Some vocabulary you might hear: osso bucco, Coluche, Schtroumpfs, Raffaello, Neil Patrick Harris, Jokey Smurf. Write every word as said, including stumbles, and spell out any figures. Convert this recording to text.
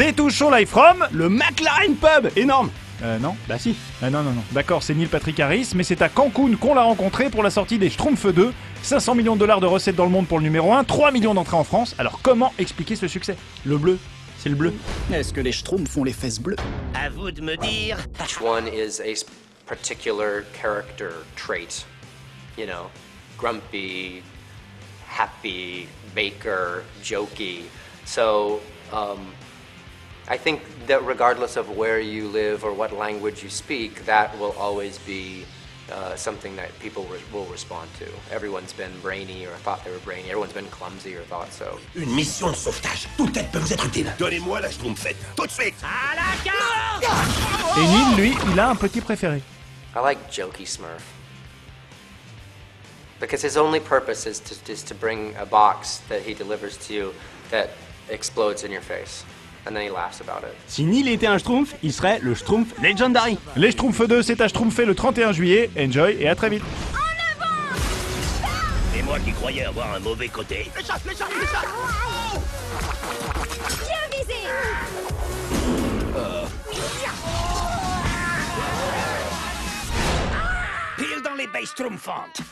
C'est tout show live from le McLaren Pub. Énorme. Euh non. Bah si. Ah non non non. D'accord, c'est Neil Patrick Harris, mais c'est à Cancun qu'on l'a rencontré pour la sortie des Schtroumpfs deux. cinq cents millions de dollars de recettes dans le monde pour le numéro un, trois millions d'entrées en France. Alors comment expliquer ce succès? Le bleu, c'est le bleu. Est-ce que les Schtroumpfs font les fesses bleues? À vous de me dire. Each one is a particular character trait. You know, grumpy, happy, baker, jokey. So um I think that regardless of where you live or what language you speak, that will always be uh, something that people re will respond to. Everyone's been brainy or thought they were brainy. Everyone's been clumsy or thought so. Une mission de sauvetage. Toute tête peut vous être utile. Donnez-moi la schtroumpfette. Tout de suite. À la carte. Et Neil, lui, il a un petit préféré. I like Jokey Smurf. Because his only purpose is to, is to bring a box that he delivers to you that explodes in your face. And then he laughs about it. Si Neil était un schtroumpf, il serait le schtroumpf legendary. Les Schtroumpfs deux, c'est à Schtroumpfé le trente et un juillet. Enjoy et à très vite. En avant! C'est moi qui croyais avoir un mauvais côté. Les chasse, les chasse, les chasse! Oh Dieu visé! Euh... Pile dans les bases schtroumpfantes.